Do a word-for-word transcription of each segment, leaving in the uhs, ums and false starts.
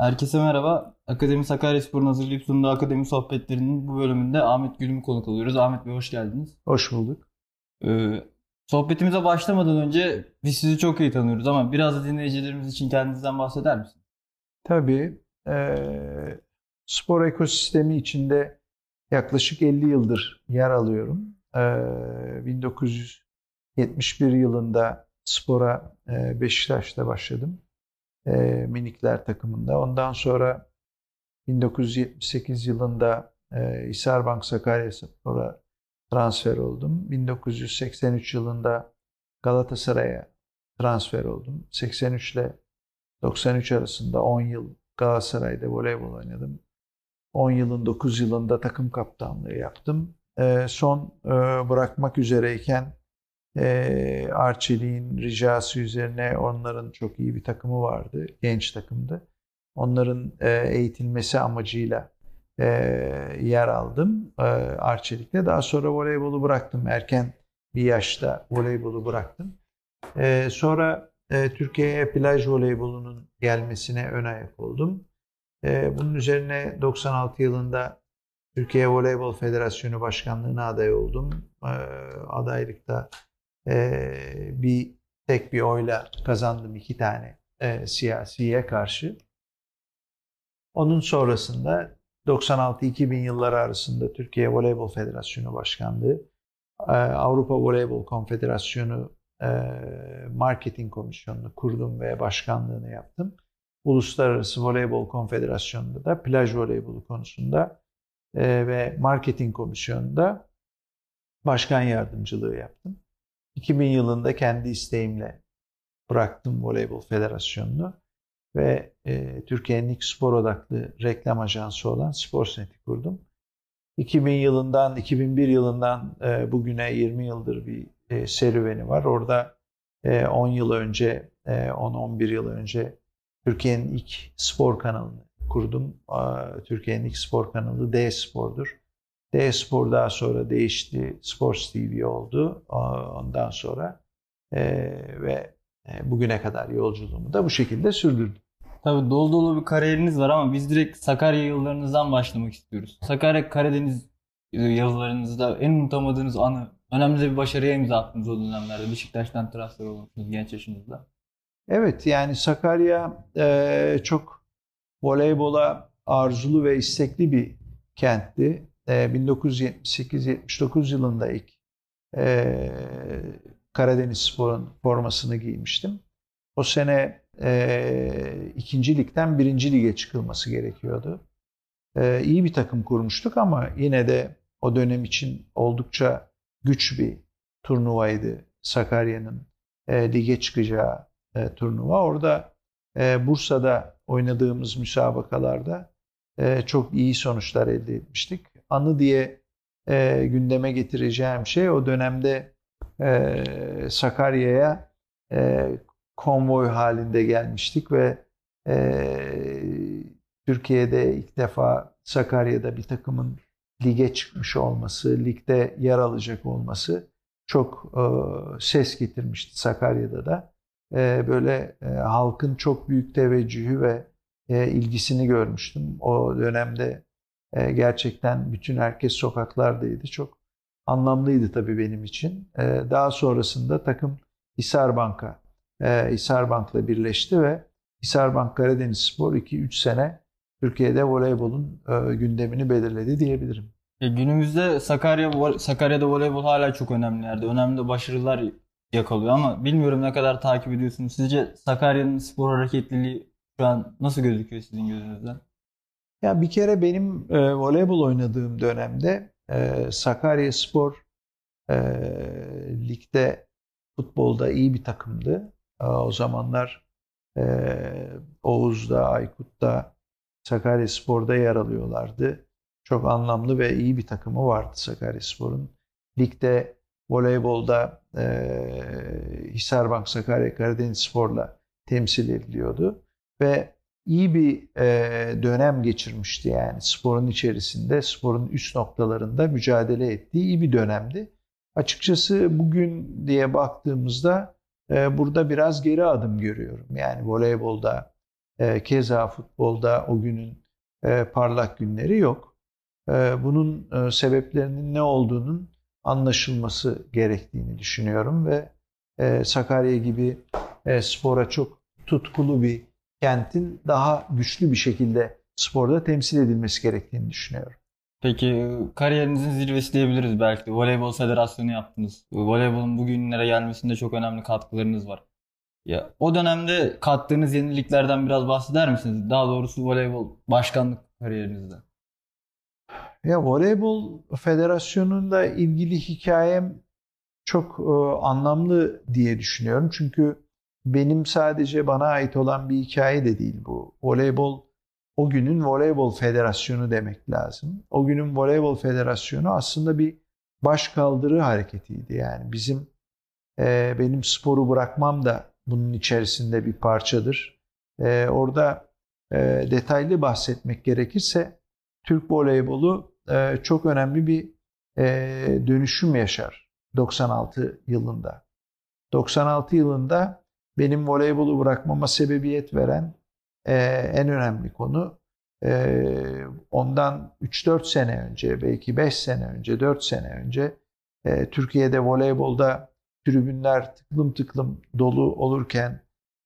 Herkese merhaba. Akademi Sakaryaspor'un hazırlayıp sunduğu Akademi Sohbetleri'nin bu bölümünde Ahmet Gül'ü konuk alıyoruz. Ahmet Bey hoş geldiniz. Hoş bulduk. Ee, sohbetimize başlamadan önce biz sizi çok iyi tanıyoruz ama biraz da dinleyicilerimiz için kendinizden bahseder misiniz? Tabii. E, spor ekosistemi içinde yaklaşık elli yıldır yer alıyorum. E, bin dokuz yüz yetmiş bir yılında spora e, Beşiktaş'ta başladım. E, minikler takımında. Ondan sonra bin dokuz yüz yetmiş sekiz yılında e, Hisarbank Sakaryaspor'a transfer oldum. bin dokuz yüz seksen üç yılında Galatasaray'a transfer oldum. seksen üç ile doksan üç arasında on yıl Galatasaray'da voleybol oynadım. on yılın dokuz yılında takım kaptanlığı yaptım. E, son e, bırakmak üzereyken E, Arçelik'in ricası üzerine onların çok iyi bir takımı vardı. Genç takımdı. Onların e, eğitilmesi amacıyla e, yer aldım e, Arçelik'te. Daha sonra voleybolu bıraktım. Erken bir yaşta voleybolu bıraktım. E, sonra e, Türkiye'ye plaj voleybolunun gelmesine ön ayak oldum. E, bunun üzerine doksan altı yılında Türkiye Voleybol Federasyonu Başkanlığı'na aday oldum. E, adaylıkta Ee, bir tek bir oyla kazandım iki tane e, siyasiye karşı. Onun sonrasında doksan altı iki bin yılları arasında Türkiye Voleybol Federasyonu Başkanlığı, e, Avrupa Voleybol Konfederasyonu e, Marketing Komisyonu'nu kurdum ve başkanlığını yaptım. Uluslararası Voleybol Konfederasyonu'nda da plaj voleybolu konusunda e, ve Marketing Komisyonu'nda başkan yardımcılığı yaptım. iki bin yılında kendi isteğimle bıraktım Voleybol Federasyonu'nu ve e, Türkiye'nin ilk spor odaklı reklam ajansı olan Spor Senet'i kurdum. iki bin yılından, iki bin bir yılından e, bugüne yirmi yıldır bir e, serüveni var. Orada e, on yıl önce, e, on on bir yıl önce Türkiye'nin ilk spor kanalını kurdum. E, Türkiye'nin ilk spor kanalı D-Spor'dur. D-Spor daha sonra değişti, Sports T V oldu ondan sonra e, ve bugüne kadar yolculuğumu da bu şekilde sürdürdüm. Tabii dolu dolu bir kariyeriniz var ama biz direkt Sakarya yıllarınızdan başlamak istiyoruz. Sakarya Karadeniz yıllarınızda en unutamadığınız anı, önemli bir başarıya imza attınız o dönemlerde. Beşiktaş'tan transfer olmuşsunuz genç yaşınızda. Evet, yani Sakarya e, çok voleybola arzulu ve istekli bir kentti. bin dokuz yüz yetmiş sekiz yetmiş dokuz yılında ilk e, Karadenizspor'un formasını giymiştim. O sene e, ikinci ligden birinci lige çıkılması gerekiyordu. E, iyi bir takım kurmuştuk ama yine de o dönem için oldukça güç bir turnuvaydı. Sakarya'nın e, lige çıkacağı e, turnuva. Orada e, Bursa'da oynadığımız müsabakalarda e, çok iyi sonuçlar elde etmiştik. Anı diye e, gündeme getireceğim şey o dönemde e, Sakarya'ya e, konvoy halinde gelmiştik ve e, Türkiye'de ilk defa Sakarya'da bir takımın lige çıkmış olması, ligde yer alacak olması çok e, ses getirmişti Sakarya'da da. E, böyle e, halkın çok büyük teveccühü ve e, ilgisini görmüştüm o dönemde. Gerçekten bütün herkes sokaklardaydı. Çok anlamlıydı tabii benim için. Daha sonrasında takım Hisarbank'a, Hisarbank'la birleşti ve Hisarbank Karadeniz Spor iki üç sene Türkiye'de voleybolun gündemini belirledi diyebilirim. E günümüzde Sakarya, Sakarya'da voleybol hala çok önemli yerde. Önemli başarılar yakalıyor ama bilmiyorum ne kadar takip ediyorsunuz. Sizce Sakarya'nın spor hareketliliği şu an nasıl gözüküyor sizin gözünüzden? Ya bir kere benim e, voleybol oynadığım dönemde e, Sakaryaspor e, ligde futbolda iyi bir takımdı. E, o zamanlar e, Oğuz'da, Aykut'ta, Sakaryaspor'da yer alıyorlardı. Çok anlamlı ve iyi bir takımı vardı Sakaryaspor'un. Ligde voleybolda e, Hisarbank Sakarya Karadenizspor'la temsil ediliyordu ve İyi bir e, dönem geçirmişti yani sporun içerisinde, sporun üst noktalarında mücadele ettiği iyi bir dönemdi. Açıkçası bugün diye baktığımızda e, burada biraz geri adım görüyorum. Yani voleybolda E, keza futbolda o günün e, parlak günleri yok. E, bunun e, sebeplerinin ne olduğunun anlaşılması gerektiğini düşünüyorum ve e, Sakarya gibi e, spora çok tutkulu bir kentin daha güçlü bir şekilde sporda temsil edilmesi gerektiğini düşünüyorum. Peki kariyerinizin zirvesi diyebiliriz belki de. Voleybol Federasyonu yaptınız. Voleybolun bugünlere gelmesinde çok önemli katkılarınız var. Ya, o dönemde kattığınız yeniliklerden biraz bahseder misiniz? Daha doğrusu voleybol başkanlık kariyerinizde. Ya, Voleybol Federasyonu'nda ilgili hikayem çok e, anlamlı diye düşünüyorum. Çünkü benim sadece bana ait olan bir hikaye de değil bu. Voleybol, o günün Voleybol Federasyonu demek lazım. O günün Voleybol Federasyonu aslında bir başkaldırı hareketiydi. Yani bizim e, benim sporu bırakmam da bunun içerisinde bir parçadır. E, orada e, detaylı bahsetmek gerekirse Türk voleybolu e, çok önemli bir e, dönüşüm yaşar doksan altı yılında. doksan altı yılında benim voleybolu bırakmama sebebiyet veren e, en önemli konu e, ondan üç dört sene önce, belki beş sene önce, dört sene önce e, Türkiye'de voleybolda tribünler tıklım tıklım dolu olurken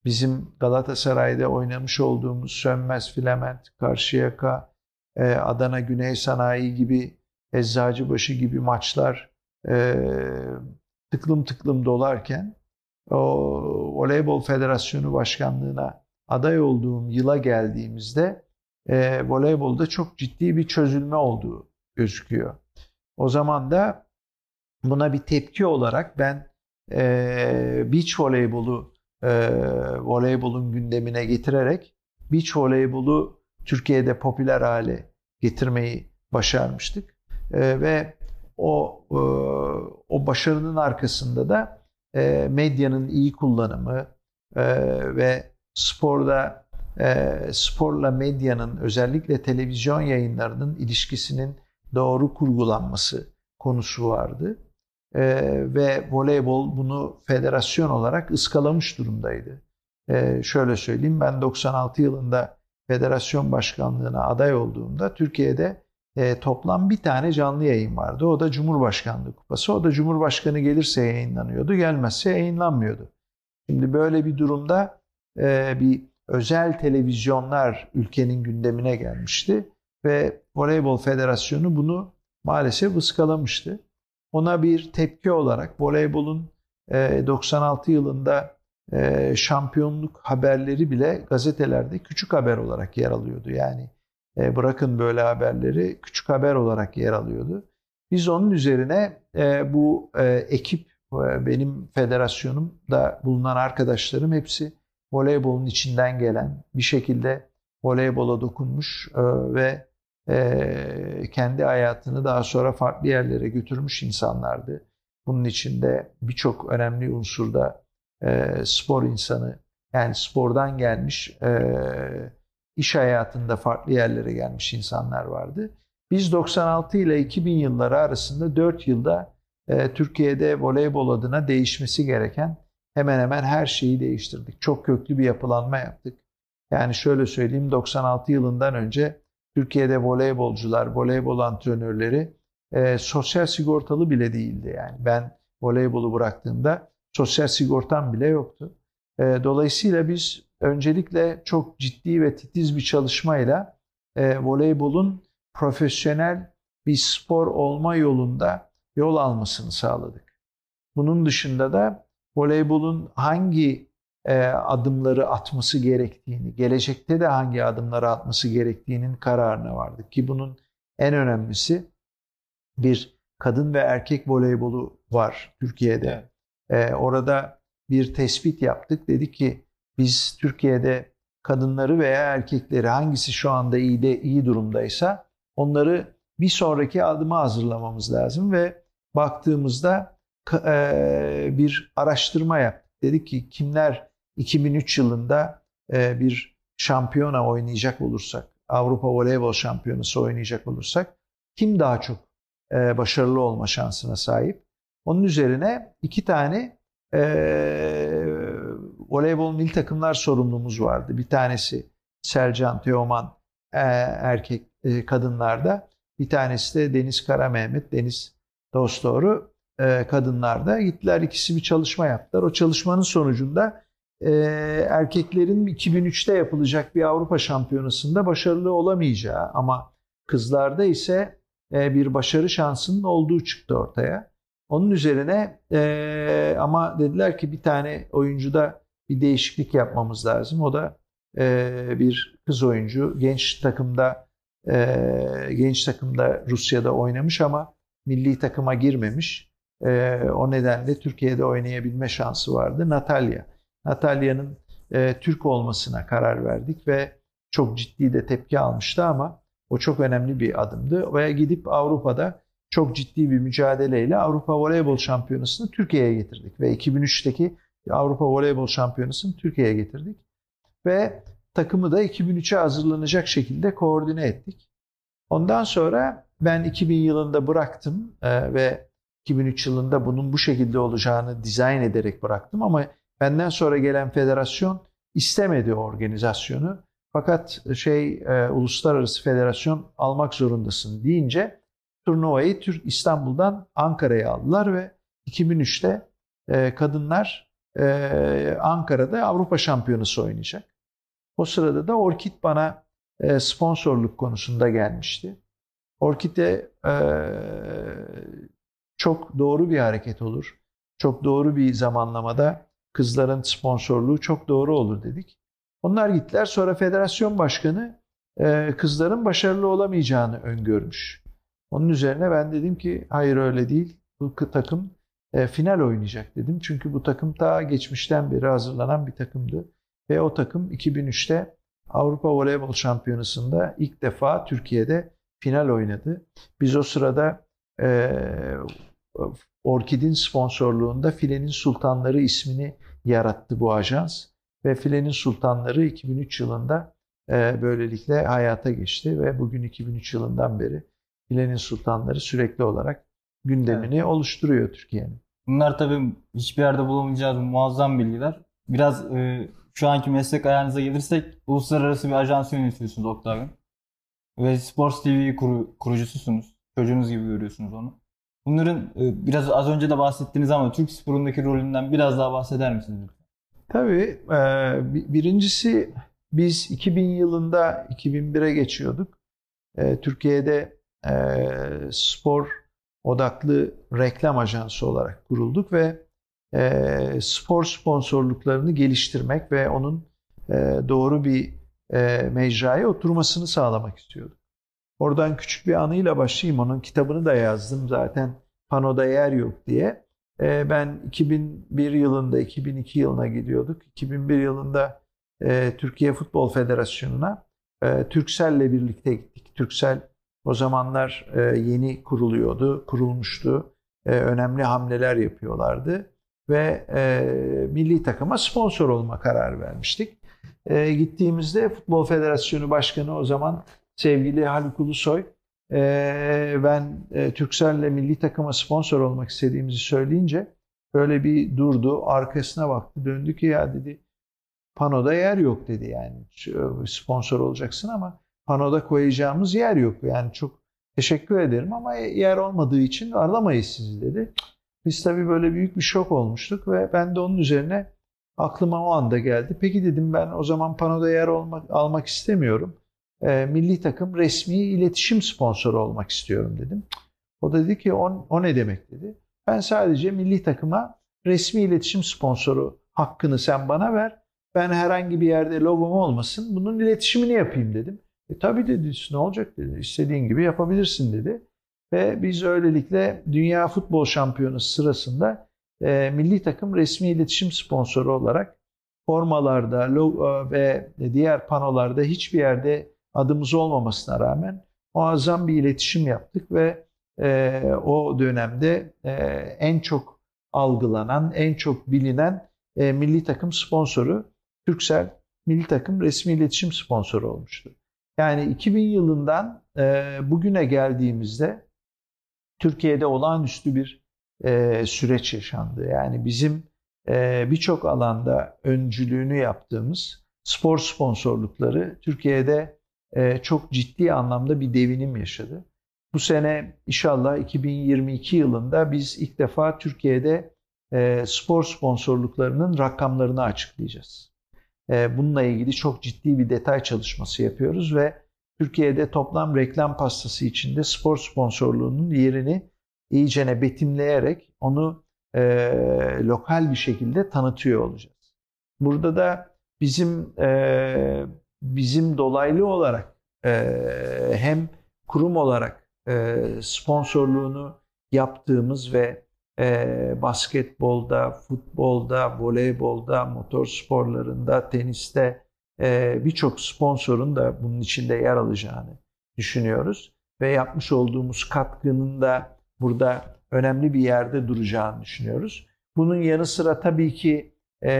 bizim Galatasaray'da oynamış olduğumuz Sönmez Filament, Karşıyaka, Adana Güney Sanayi gibi, Eczacıbaşı gibi maçlar tıklım tıklım dolarken o Voleybol Federasyonu Başkanlığı'na aday olduğum yıla geldiğimizde voleybolda çok ciddi bir çözülme olduğu gözüküyor. O zaman da buna bir tepki olarak ben beach voleybolu voleybolun gündemine getirerek beach voleybolu Türkiye'de popüler hale getirmeyi başarmıştık e, ve o e, o başarının arkasında da e, medyanın iyi kullanımı e, ve sporda e, sporla medyanın, özellikle televizyon yayınlarının ilişkisinin doğru kurgulanması konusu vardı e, ve voleybol bunu federasyon olarak ıskalamış durumdaydı. E, şöyle söyleyeyim, ben doksan altı yılında federasyon başkanlığına aday olduğumda Türkiye'de e, toplam bir tane canlı yayın vardı. O da Cumhurbaşkanlığı Kupası. O da Cumhurbaşkanı gelirse yayınlanıyordu, gelmezse yayınlanmıyordu. Şimdi böyle bir durumda e, bir özel televizyonlar ülkenin gündemine gelmişti ve Voleybol Federasyonu bunu maalesef ıskalamıştı. Ona bir tepki olarak voleybolun e, doksan altı yılında Ee, şampiyonluk haberleri bile gazetelerde küçük haber olarak yer alıyordu. Yani e, bırakın böyle haberleri, küçük haber olarak yer alıyordu. Biz onun üzerine e, bu e, ekip, e, benim federasyonumda bulunan arkadaşlarım hepsi voleybolun içinden gelen, bir şekilde voleybola dokunmuş e, ve e, kendi hayatını daha sonra farklı yerlere götürmüş insanlardı. Bunun içinde birçok önemli unsurda spor insanı, yani spordan gelmiş, iş hayatında farklı yerlere gelmiş insanlar vardı. Biz doksan altı ile iki bin yılları arasında dört yılda Türkiye'de voleybol adına değişmesi gereken hemen hemen her şeyi değiştirdik. Çok köklü bir yapılanma yaptık. Yani şöyle söyleyeyim, doksan altı yılından önce Türkiye'de voleybolcular, voleybol antrenörleri sosyal sigortalı bile değildi. Yani ben voleybolu bıraktığımda sosyal sigortam bile yoktu. Dolayısıyla biz öncelikle çok ciddi ve titiz bir çalışmayla voleybolun profesyonel bir spor olma yolunda yol almasını sağladık. Bunun dışında da voleybolun hangi adımları atması gerektiğini, gelecekte de hangi adımları atması gerektiğinin kararına vardık ki bunun en önemlisi, bir kadın ve erkek voleybolu var Türkiye'de. Evet. Ee, orada bir tespit yaptık. Dedik ki biz Türkiye'de kadınları veya erkekleri, hangisi şu anda iyi de iyi durumdaysa onları bir sonraki adıma hazırlamamız lazım ve baktığımızda e, bir araştırma yaptık. Dedik ki kimler iki bin üç yılında e, bir şampiyona oynayacak olursak, Avrupa Voleybol Şampiyonası oynayacak olursak kim daha çok e, başarılı olma şansına sahip? Onun üzerine iki tane e, voleybol milli takımlar sorumlumuz vardı. Bir tanesi Sercan Teoman e, erkek e, kadınlarda. Bir tanesi de Deniz Karamehmet, Deniz Tostoru e, kadınlarda. Gittiler, ikisi bir çalışma yaptılar. O çalışmanın sonucunda e, erkeklerin iki bin üçte yapılacak bir Avrupa Şampiyonası'nda başarılı olamayacağı ama kızlarda ise e, bir başarı şansının olduğu çıktı ortaya. Onun üzerine e, ama dediler ki bir tane oyuncuda bir değişiklik yapmamız lazım. O da e, bir kız oyuncu. Genç takımda e, genç takımda Rusya'da oynamış ama milli takıma girmemiş. E, o nedenle Türkiye'de oynayabilme şansı vardı. Natalya. Natalya'nın e, Türk olmasına karar verdik ve çok ciddi de tepki almıştı ama o çok önemli bir adımdı. Ve gidip Avrupa'da çok ciddi bir mücadeleyle Avrupa Voleybol Şampiyonası'nı Türkiye'ye getirdik. Ve iki bin üçteki Avrupa Voleybol Şampiyonası'nı Türkiye'ye getirdik. Ve takımı da iki bin üçe hazırlanacak şekilde koordine ettik. Ondan sonra ben iki bin yılında bıraktım ve iki bin üç yılında bunun bu şekilde olacağını dizayn ederek bıraktım. Ama benden sonra gelen federasyon istemedi o organizasyonu. Fakat şey Uluslararası Federasyon almak zorundasın deyince turnuvayı İstanbul'dan Ankara'ya aldılar ve iki bin üçte kadınlar Ankara'da Avrupa Şampiyonası oynayacak. O sırada da Orkid bana sponsorluk konusunda gelmişti. Orkid'e çok doğru bir hareket olur. Çok doğru bir zamanlamada kızların sponsorluğu çok doğru olur dedik. Onlar gittiler. Sonra federasyon başkanı kızların başarılı olamayacağını öngörmüş. Onun üzerine ben dedim ki hayır öyle değil. Bu takım e, final oynayacak dedim. Çünkü bu takım ta geçmişten beri hazırlanan bir takımdı. Ve o takım iki bin üçte Avrupa Voleybol Şampiyonası'nda ilk defa Türkiye'de final oynadı. Biz o sırada e, Orkid'in sponsorluğunda Filenin Sultanları ismini yarattı bu ajans. Ve Filenin Sultanları iki bin üç yılında e, böylelikle hayata geçti. Ve bugün iki bin üç yılından beri Filenin Sultanları sürekli olarak gündemini evet. oluşturuyor Türkiye'nin. Bunlar tabii hiçbir yerde bulamayacağız muazzam bilgiler. Biraz e, şu anki meslek ayağınıza gelirsek uluslararası bir ajans yönetiyorsunuz Oktay Bey. Ve Sports T V kuru, kurucususunuz. Çocuğunuz gibi görüyorsunuz onu. Bunların e, biraz az önce de bahsettiğiniz ama Türk sporundaki rolünden biraz daha bahseder misiniz lütfen? Tabii. E, birincisi biz iki bin yılında iki bin bire geçiyorduk. E, Türkiye'de spor odaklı reklam ajansı olarak kurulduk ve spor sponsorluklarını geliştirmek ve onun doğru bir mecraya oturmasını sağlamak istiyorduk. Oradan küçük bir anıyla başlayayım. Onun kitabını da yazdım zaten panoda yer yok diye. Ben iki bin bir yılında, iki bin iki yılına gidiyorduk. iki bin bir yılında Türkiye Futbol Federasyonu'na Türkcell'le birlikte gittik. Türkcell o zamanlar yeni kuruluyordu, kurulmuştu. Önemli hamleler yapıyorlardı. Ve milli takıma sponsor olma kararı vermiştik. Gittiğimizde Futbol Federasyonu Başkanı o zaman sevgili Haluk Ulusoy, ben Türkcell'le milli takıma sponsor olmak istediğimizi söyleyince böyle bir durdu, arkasına baktı, döndü ki ya dedi, panoda yer yok dedi yani sponsor olacaksın ama panoda koyacağımız yer yok. Yani çok teşekkür ederim ama yer olmadığı için alamayız sizi dedi. Biz tabii böyle büyük bir şok olmuştuk ve ben de onun üzerine aklıma o anda geldi. Peki dedim ben o zaman panoda yer olmak, almak istemiyorum. E, milli takım resmi iletişim sponsoru olmak istiyorum dedim. O da dedi ki o, o ne demek dedi. Ben sadece milli takıma resmi iletişim sponsoru hakkını sen bana ver. Ben herhangi bir yerde logom olmasın bunun iletişimini yapayım dedim. E tabii dedi, ne olacak dedi, istediğin gibi yapabilirsin dedi. Ve biz öylelikle Dünya Futbol Şampiyonası sırasında e, milli takım resmi iletişim sponsoru olarak formalarda logo ve diğer panolarda hiçbir yerde adımız olmamasına rağmen muazzam bir iletişim yaptık ve e, o dönemde e, en çok algılanan, en çok bilinen e, milli takım sponsoru Türkcell milli takım resmi iletişim sponsoru olmuştu. Yani iki bin yılından e, bugüne geldiğimizde Türkiye'de olağanüstü bir e, süreç yaşandı. Yani bizim e, birçok alanda öncülüğünü yaptığımız spor sponsorlukları Türkiye'de çok ciddi anlamda bir devinim yaşadı. Bu sene inşallah iki bin yirmi iki yılında biz ilk defa Türkiye'de spor sponsorluklarının rakamlarını açıklayacağız. Bununla ilgili çok ciddi bir detay çalışması yapıyoruz ve Türkiye'de toplam reklam pastası içinde spor sponsorluğunun yerini iyicene betimleyerek onu e, lokal bir şekilde tanıtıyor olacağız. Burada da bizim e, bizim dolaylı olarak e, hem kurum olarak e, sponsorluğunu yaptığımız ve e, basketbolda, futbolda, voleybolda, motor sporlarında, teniste birçok sponsorun da bunun içinde yer alacağını düşünüyoruz. Ve yapmış olduğumuz katkının da burada önemli bir yerde duracağını düşünüyoruz. Bunun yanı sıra tabii ki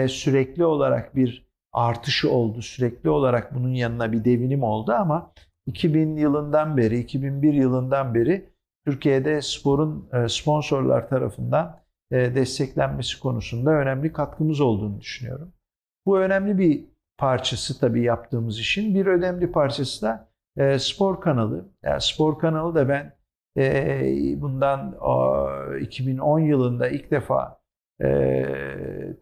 sürekli olarak bir artışı oldu. Sürekli olarak bunun yanına bir devinim oldu ama iki bin yılından beri, iki bin bir yılından beri Türkiye'de sporun sponsorlar tarafından desteklenmesi konusunda önemli katkımız olduğunu düşünüyorum. Bu önemli bir parçası tabii yaptığımız işin. Bir önemli parçası da e, spor kanalı. Yani spor kanalı da ben e, bundan o, iki bin on yılında ilk defa e,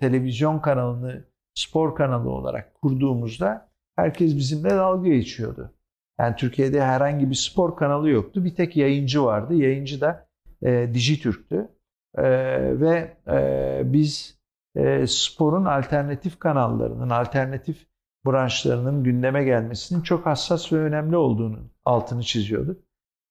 televizyon kanalını spor kanalı olarak kurduğumuzda herkes bizimle dalga geçiyordu. Yani Türkiye'de herhangi bir spor kanalı yoktu. Bir tek yayıncı vardı. Yayıncı da e, Digitürk'tü. E, ve e, biz E, sporun alternatif kanallarının, alternatif branşlarının gündeme gelmesinin çok hassas ve önemli olduğunu altını çiziyordu.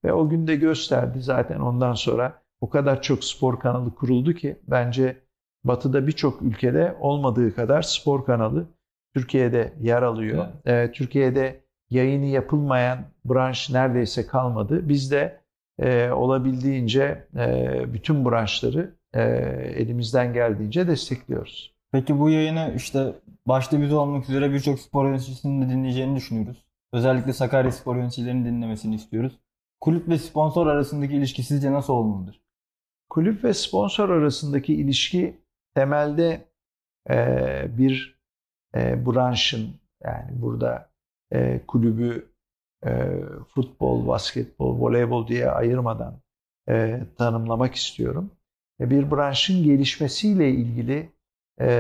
Ve o gün de gösterdi zaten. Ondan sonra o kadar çok spor kanalı kuruldu ki bence Batı'da birçok ülkede olmadığı kadar spor kanalı Türkiye'de yer alıyor. Evet. E, Türkiye'de yayını yapılmayan branş neredeyse kalmadı. Biz de e, olabildiğince e, bütün branşları E, elimizden geldiğince destekliyoruz. Peki bu yayını işte başta biz olmak üzere birçok spor yöneticisinin de dinleyeceğini düşünüyoruz. Özellikle Sakarya spor yöneticilerinin dinlemesini istiyoruz. Kulüp ve sponsor arasındaki ilişki sizce nasıl olmalıdır? Kulüp ve sponsor arasındaki ilişki temelde e, bir e, branşın, yani burada e, kulübü e, futbol, basketbol, voleybol diye ayırmadan e, tanımlamak istiyorum. Bir branşın gelişmesiyle ilgili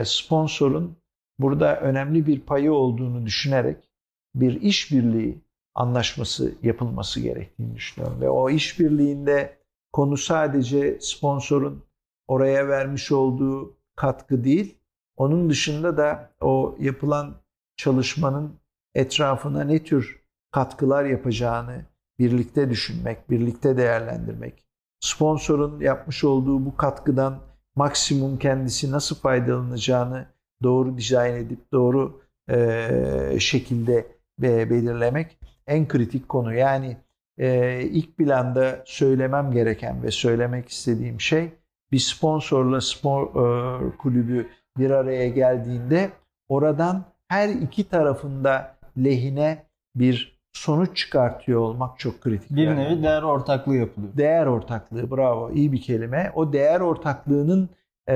sponsorun burada önemli bir payı olduğunu düşünerek bir işbirliği anlaşması yapılması gerektiğini düşünüyorum. Ve o işbirliğinde konu sadece sponsorun oraya vermiş olduğu katkı değil, onun dışında da o yapılan çalışmanın etrafına ne tür katkılar yapacağını birlikte düşünmek, birlikte değerlendirmek. Sponsorun yapmış olduğu bu katkıdan maksimum kendisi nasıl faydalanacağını doğru dizayn edip doğru e, şekilde be, belirlemek en kritik konu. Yani e, ilk planda söylemem gereken ve söylemek istediğim şey, bir sponsorla spor e, kulübü bir araya geldiğinde oradan her iki tarafında lehine bir sonuç çıkartıyor olmak çok kritik. Bir nevi yani değer ortaklığı yapılıyor. Değer ortaklığı, bravo, iyi bir kelime. O değer ortaklığının e,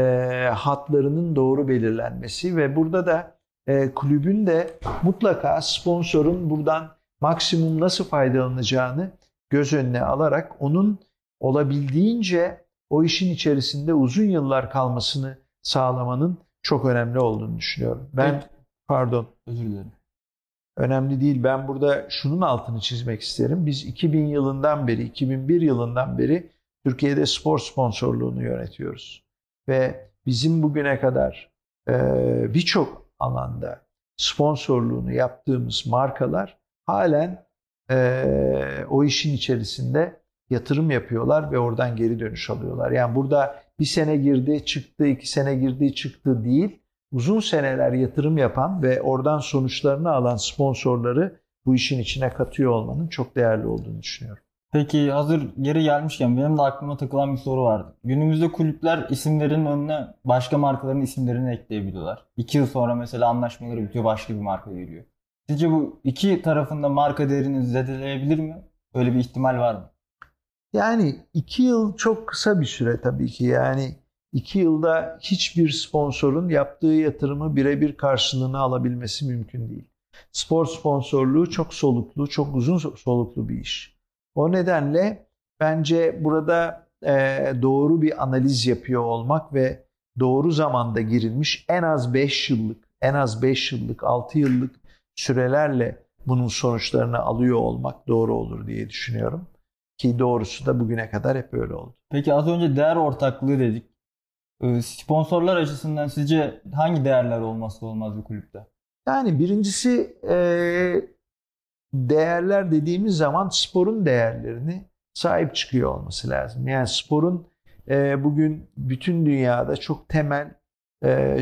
hatlarının doğru belirlenmesi ve burada da e, kulübün de mutlaka sponsorun buradan maksimum nasıl faydalanacağını göz önüne alarak onun olabildiğince o işin içerisinde uzun yıllar kalmasını sağlamanın çok önemli olduğunu düşünüyorum. Ben, evet. pardon. Özür dilerim. Önemli değil. Ben burada şunun altını çizmek isterim. Biz iki bin yılından beri, iki bin bir yılından beri Türkiye'de spor sponsorluğunu yönetiyoruz. Ve bizim bugüne kadar birçok alanda sponsorluğunu yaptığımız markalar halen o işin içerisinde yatırım yapıyorlar ve oradan geri dönüş alıyorlar. Yani burada bir sene girdi, çıktı, iki sene girdi, çıktı değil. Uzun seneler yatırım yapan ve oradan sonuçlarını alan sponsorları bu işin içine katıyor olmanın çok değerli olduğunu düşünüyorum. Peki hazır geri gelmişken benim de aklıma takılan bir soru vardı. Günümüzde kulüpler isimlerin önüne başka markaların isimlerini ekleyebiliyorlar. İki yıl sonra mesela anlaşmaları bitiyor, başka bir marka geliyor. Sizce bu iki tarafında marka değerini zedeleyebilir mi? Öyle bir ihtimal var mı? Yani iki yıl çok kısa bir süre tabii ki. Yani iki yılda hiçbir sponsorun yaptığı yatırımı birebir karşılığını alabilmesi mümkün değil. Spor sponsorluğu çok soluklu, çok uzun soluklu bir iş. O nedenle bence burada doğru bir analiz yapıyor olmak ve doğru zamanda girilmiş en az beş yıllık, en az beş yıllık, altı yıllık sürelerle bunun sonuçlarını alıyor olmak doğru olur diye düşünüyorum. Ki doğrusu da bugüne kadar hep öyle oldu. Peki az önce değer ortaklığı dedik. Sponsorlar açısından sizce hangi değerler olmazsa olmaz bir kulüpte? Yani birincisi değerler dediğimiz zaman sporun değerlerini sahip çıkıyor olması lazım. Yani sporun bugün bütün dünyada çok temel,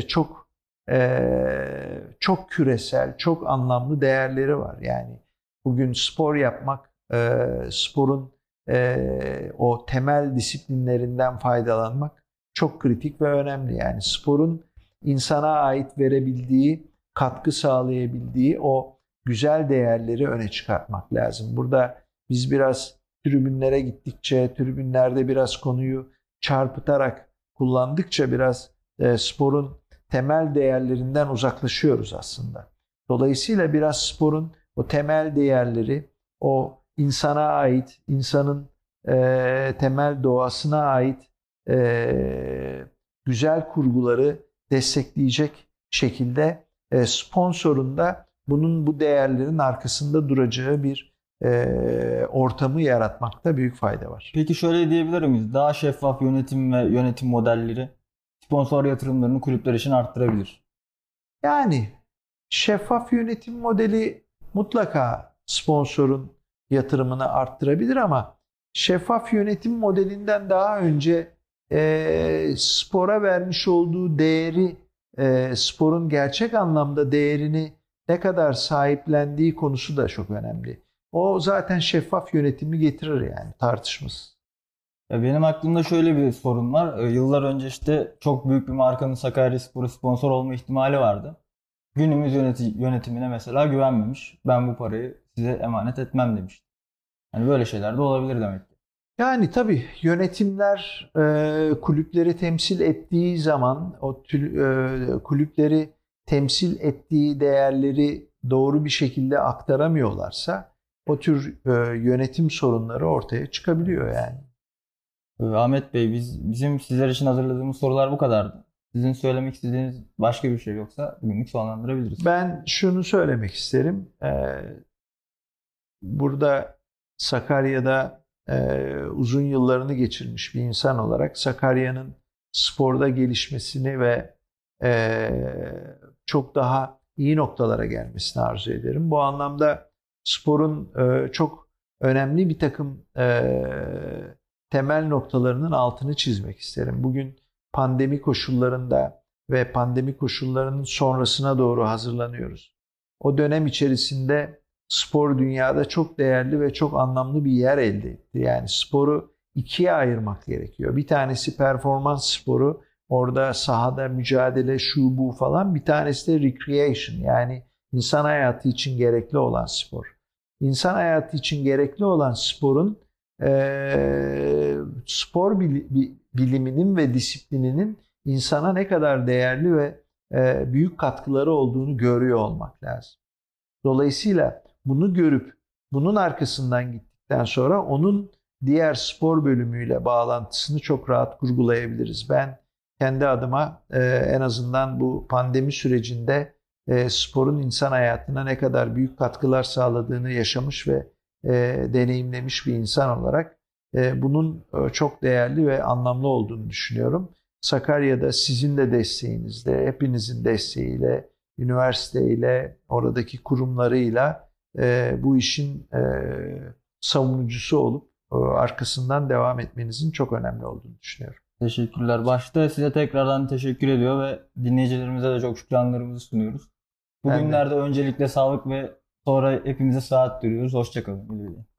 çok çok küresel, çok anlamlı değerleri var. Yani bugün spor yapmak, sporun o temel disiplinlerinden faydalanmak çok kritik ve önemli. Yani sporun insana ait verebildiği, katkı sağlayabildiği o güzel değerleri öne çıkartmak lazım. Burada biz biraz tribünlere gittikçe, tribünlerde biraz konuyu çarpıtarak kullandıkça biraz e, sporun temel değerlerinden uzaklaşıyoruz aslında. Dolayısıyla biraz sporun o temel değerleri, o insana ait, insanın e, temel doğasına ait e, güzel kurguları destekleyecek şekilde e, sponsorun da bunun, bu değerlerin arkasında duracağı bir ortamı yaratmakta büyük fayda var. Peki şöyle diyebilir miyiz? Daha şeffaf yönetim ve yönetim modelleri sponsor yatırımlarını kulüpler için arttırabilir. Yani şeffaf yönetim modeli mutlaka sponsorun yatırımını arttırabilir ama şeffaf yönetim modelinden daha önce e, spora vermiş olduğu değeri, e, sporun gerçek anlamda değerini ne kadar sahiplendiği konusu da çok önemli. O zaten şeffaf yönetimi getirir yani tartışmasız. Ya benim aklımda şöyle bir sorun var. E, yıllar önce işte çok büyük bir markanın Sakaryaspor'a sponsor olma ihtimali vardı. Günümüz yöneti- yönetimine mesela güvenmemiş. Ben bu parayı size emanet etmem demişti. Yani böyle şeyler de olabilir demek ki. Yani tabii yönetimler e, kulüpleri temsil ettiği zaman o tül, e, kulüpleri temsil ettiği değerleri doğru bir şekilde aktaramıyorlarsa o tür e, yönetim sorunları ortaya çıkabiliyor yani. Ahmet Bey, biz bizim sizler için hazırladığımız sorular bu kadardı. Sizin söylemek istediğiniz başka bir şey yoksa bugünlük sonlandırabiliriz. Ben şunu söylemek isterim. Ee, burada Sakarya'da e, uzun yıllarını geçirmiş bir insan olarak Sakarya'nın sporda gelişmesini ve e, çok daha iyi noktalara gelmesini arzu ederim. Bu anlamda sporun çok önemli bir takım temel noktalarının altını çizmek isterim. Bugün pandemi koşullarında ve pandemi koşullarının sonrasına doğru hazırlanıyoruz. O dönem içerisinde spor dünyada çok değerli ve çok anlamlı bir yer elde etti. Yani sporu ikiye ayırmak gerekiyor. Bir tanesi performans sporu, orada sahada mücadele, şu bu falan. Bir tanesi de recreation, yani insan hayatı için gerekli olan spor. İnsan hayatı için gerekli olan sporun e, spor biliminin ve disiplininin insana ne kadar değerli ve e, büyük katkıları olduğunu görüyor olmak lazım. Dolayısıyla bunu görüp bunun arkasından gittikten sonra onun diğer spor bölümüyle bağlantısını çok rahat kurgulayabiliriz. Ben kendi adıma e, en azından bu pandemi sürecinde E, sporun insan hayatına ne kadar büyük katkılar sağladığını yaşamış ve e, deneyimlemiş bir insan olarak e, bunun e, çok değerli ve anlamlı olduğunu düşünüyorum. Sakarya'da sizin de desteğinizle, hepinizin desteğiyle, üniversiteyle, oradaki kurumlarıyla e, bu işin e, savunucusu olup e, arkasından devam etmenizin çok önemli olduğunu düşünüyorum. Teşekkürler. Başta size tekrardan teşekkür ediyor ve dinleyicilerimize de çok şükranlarımızı sunuyoruz. Bugünlerde öncelikle sağlık ve sonra hepimize sıhhat diliyoruz. Hoşça kalın.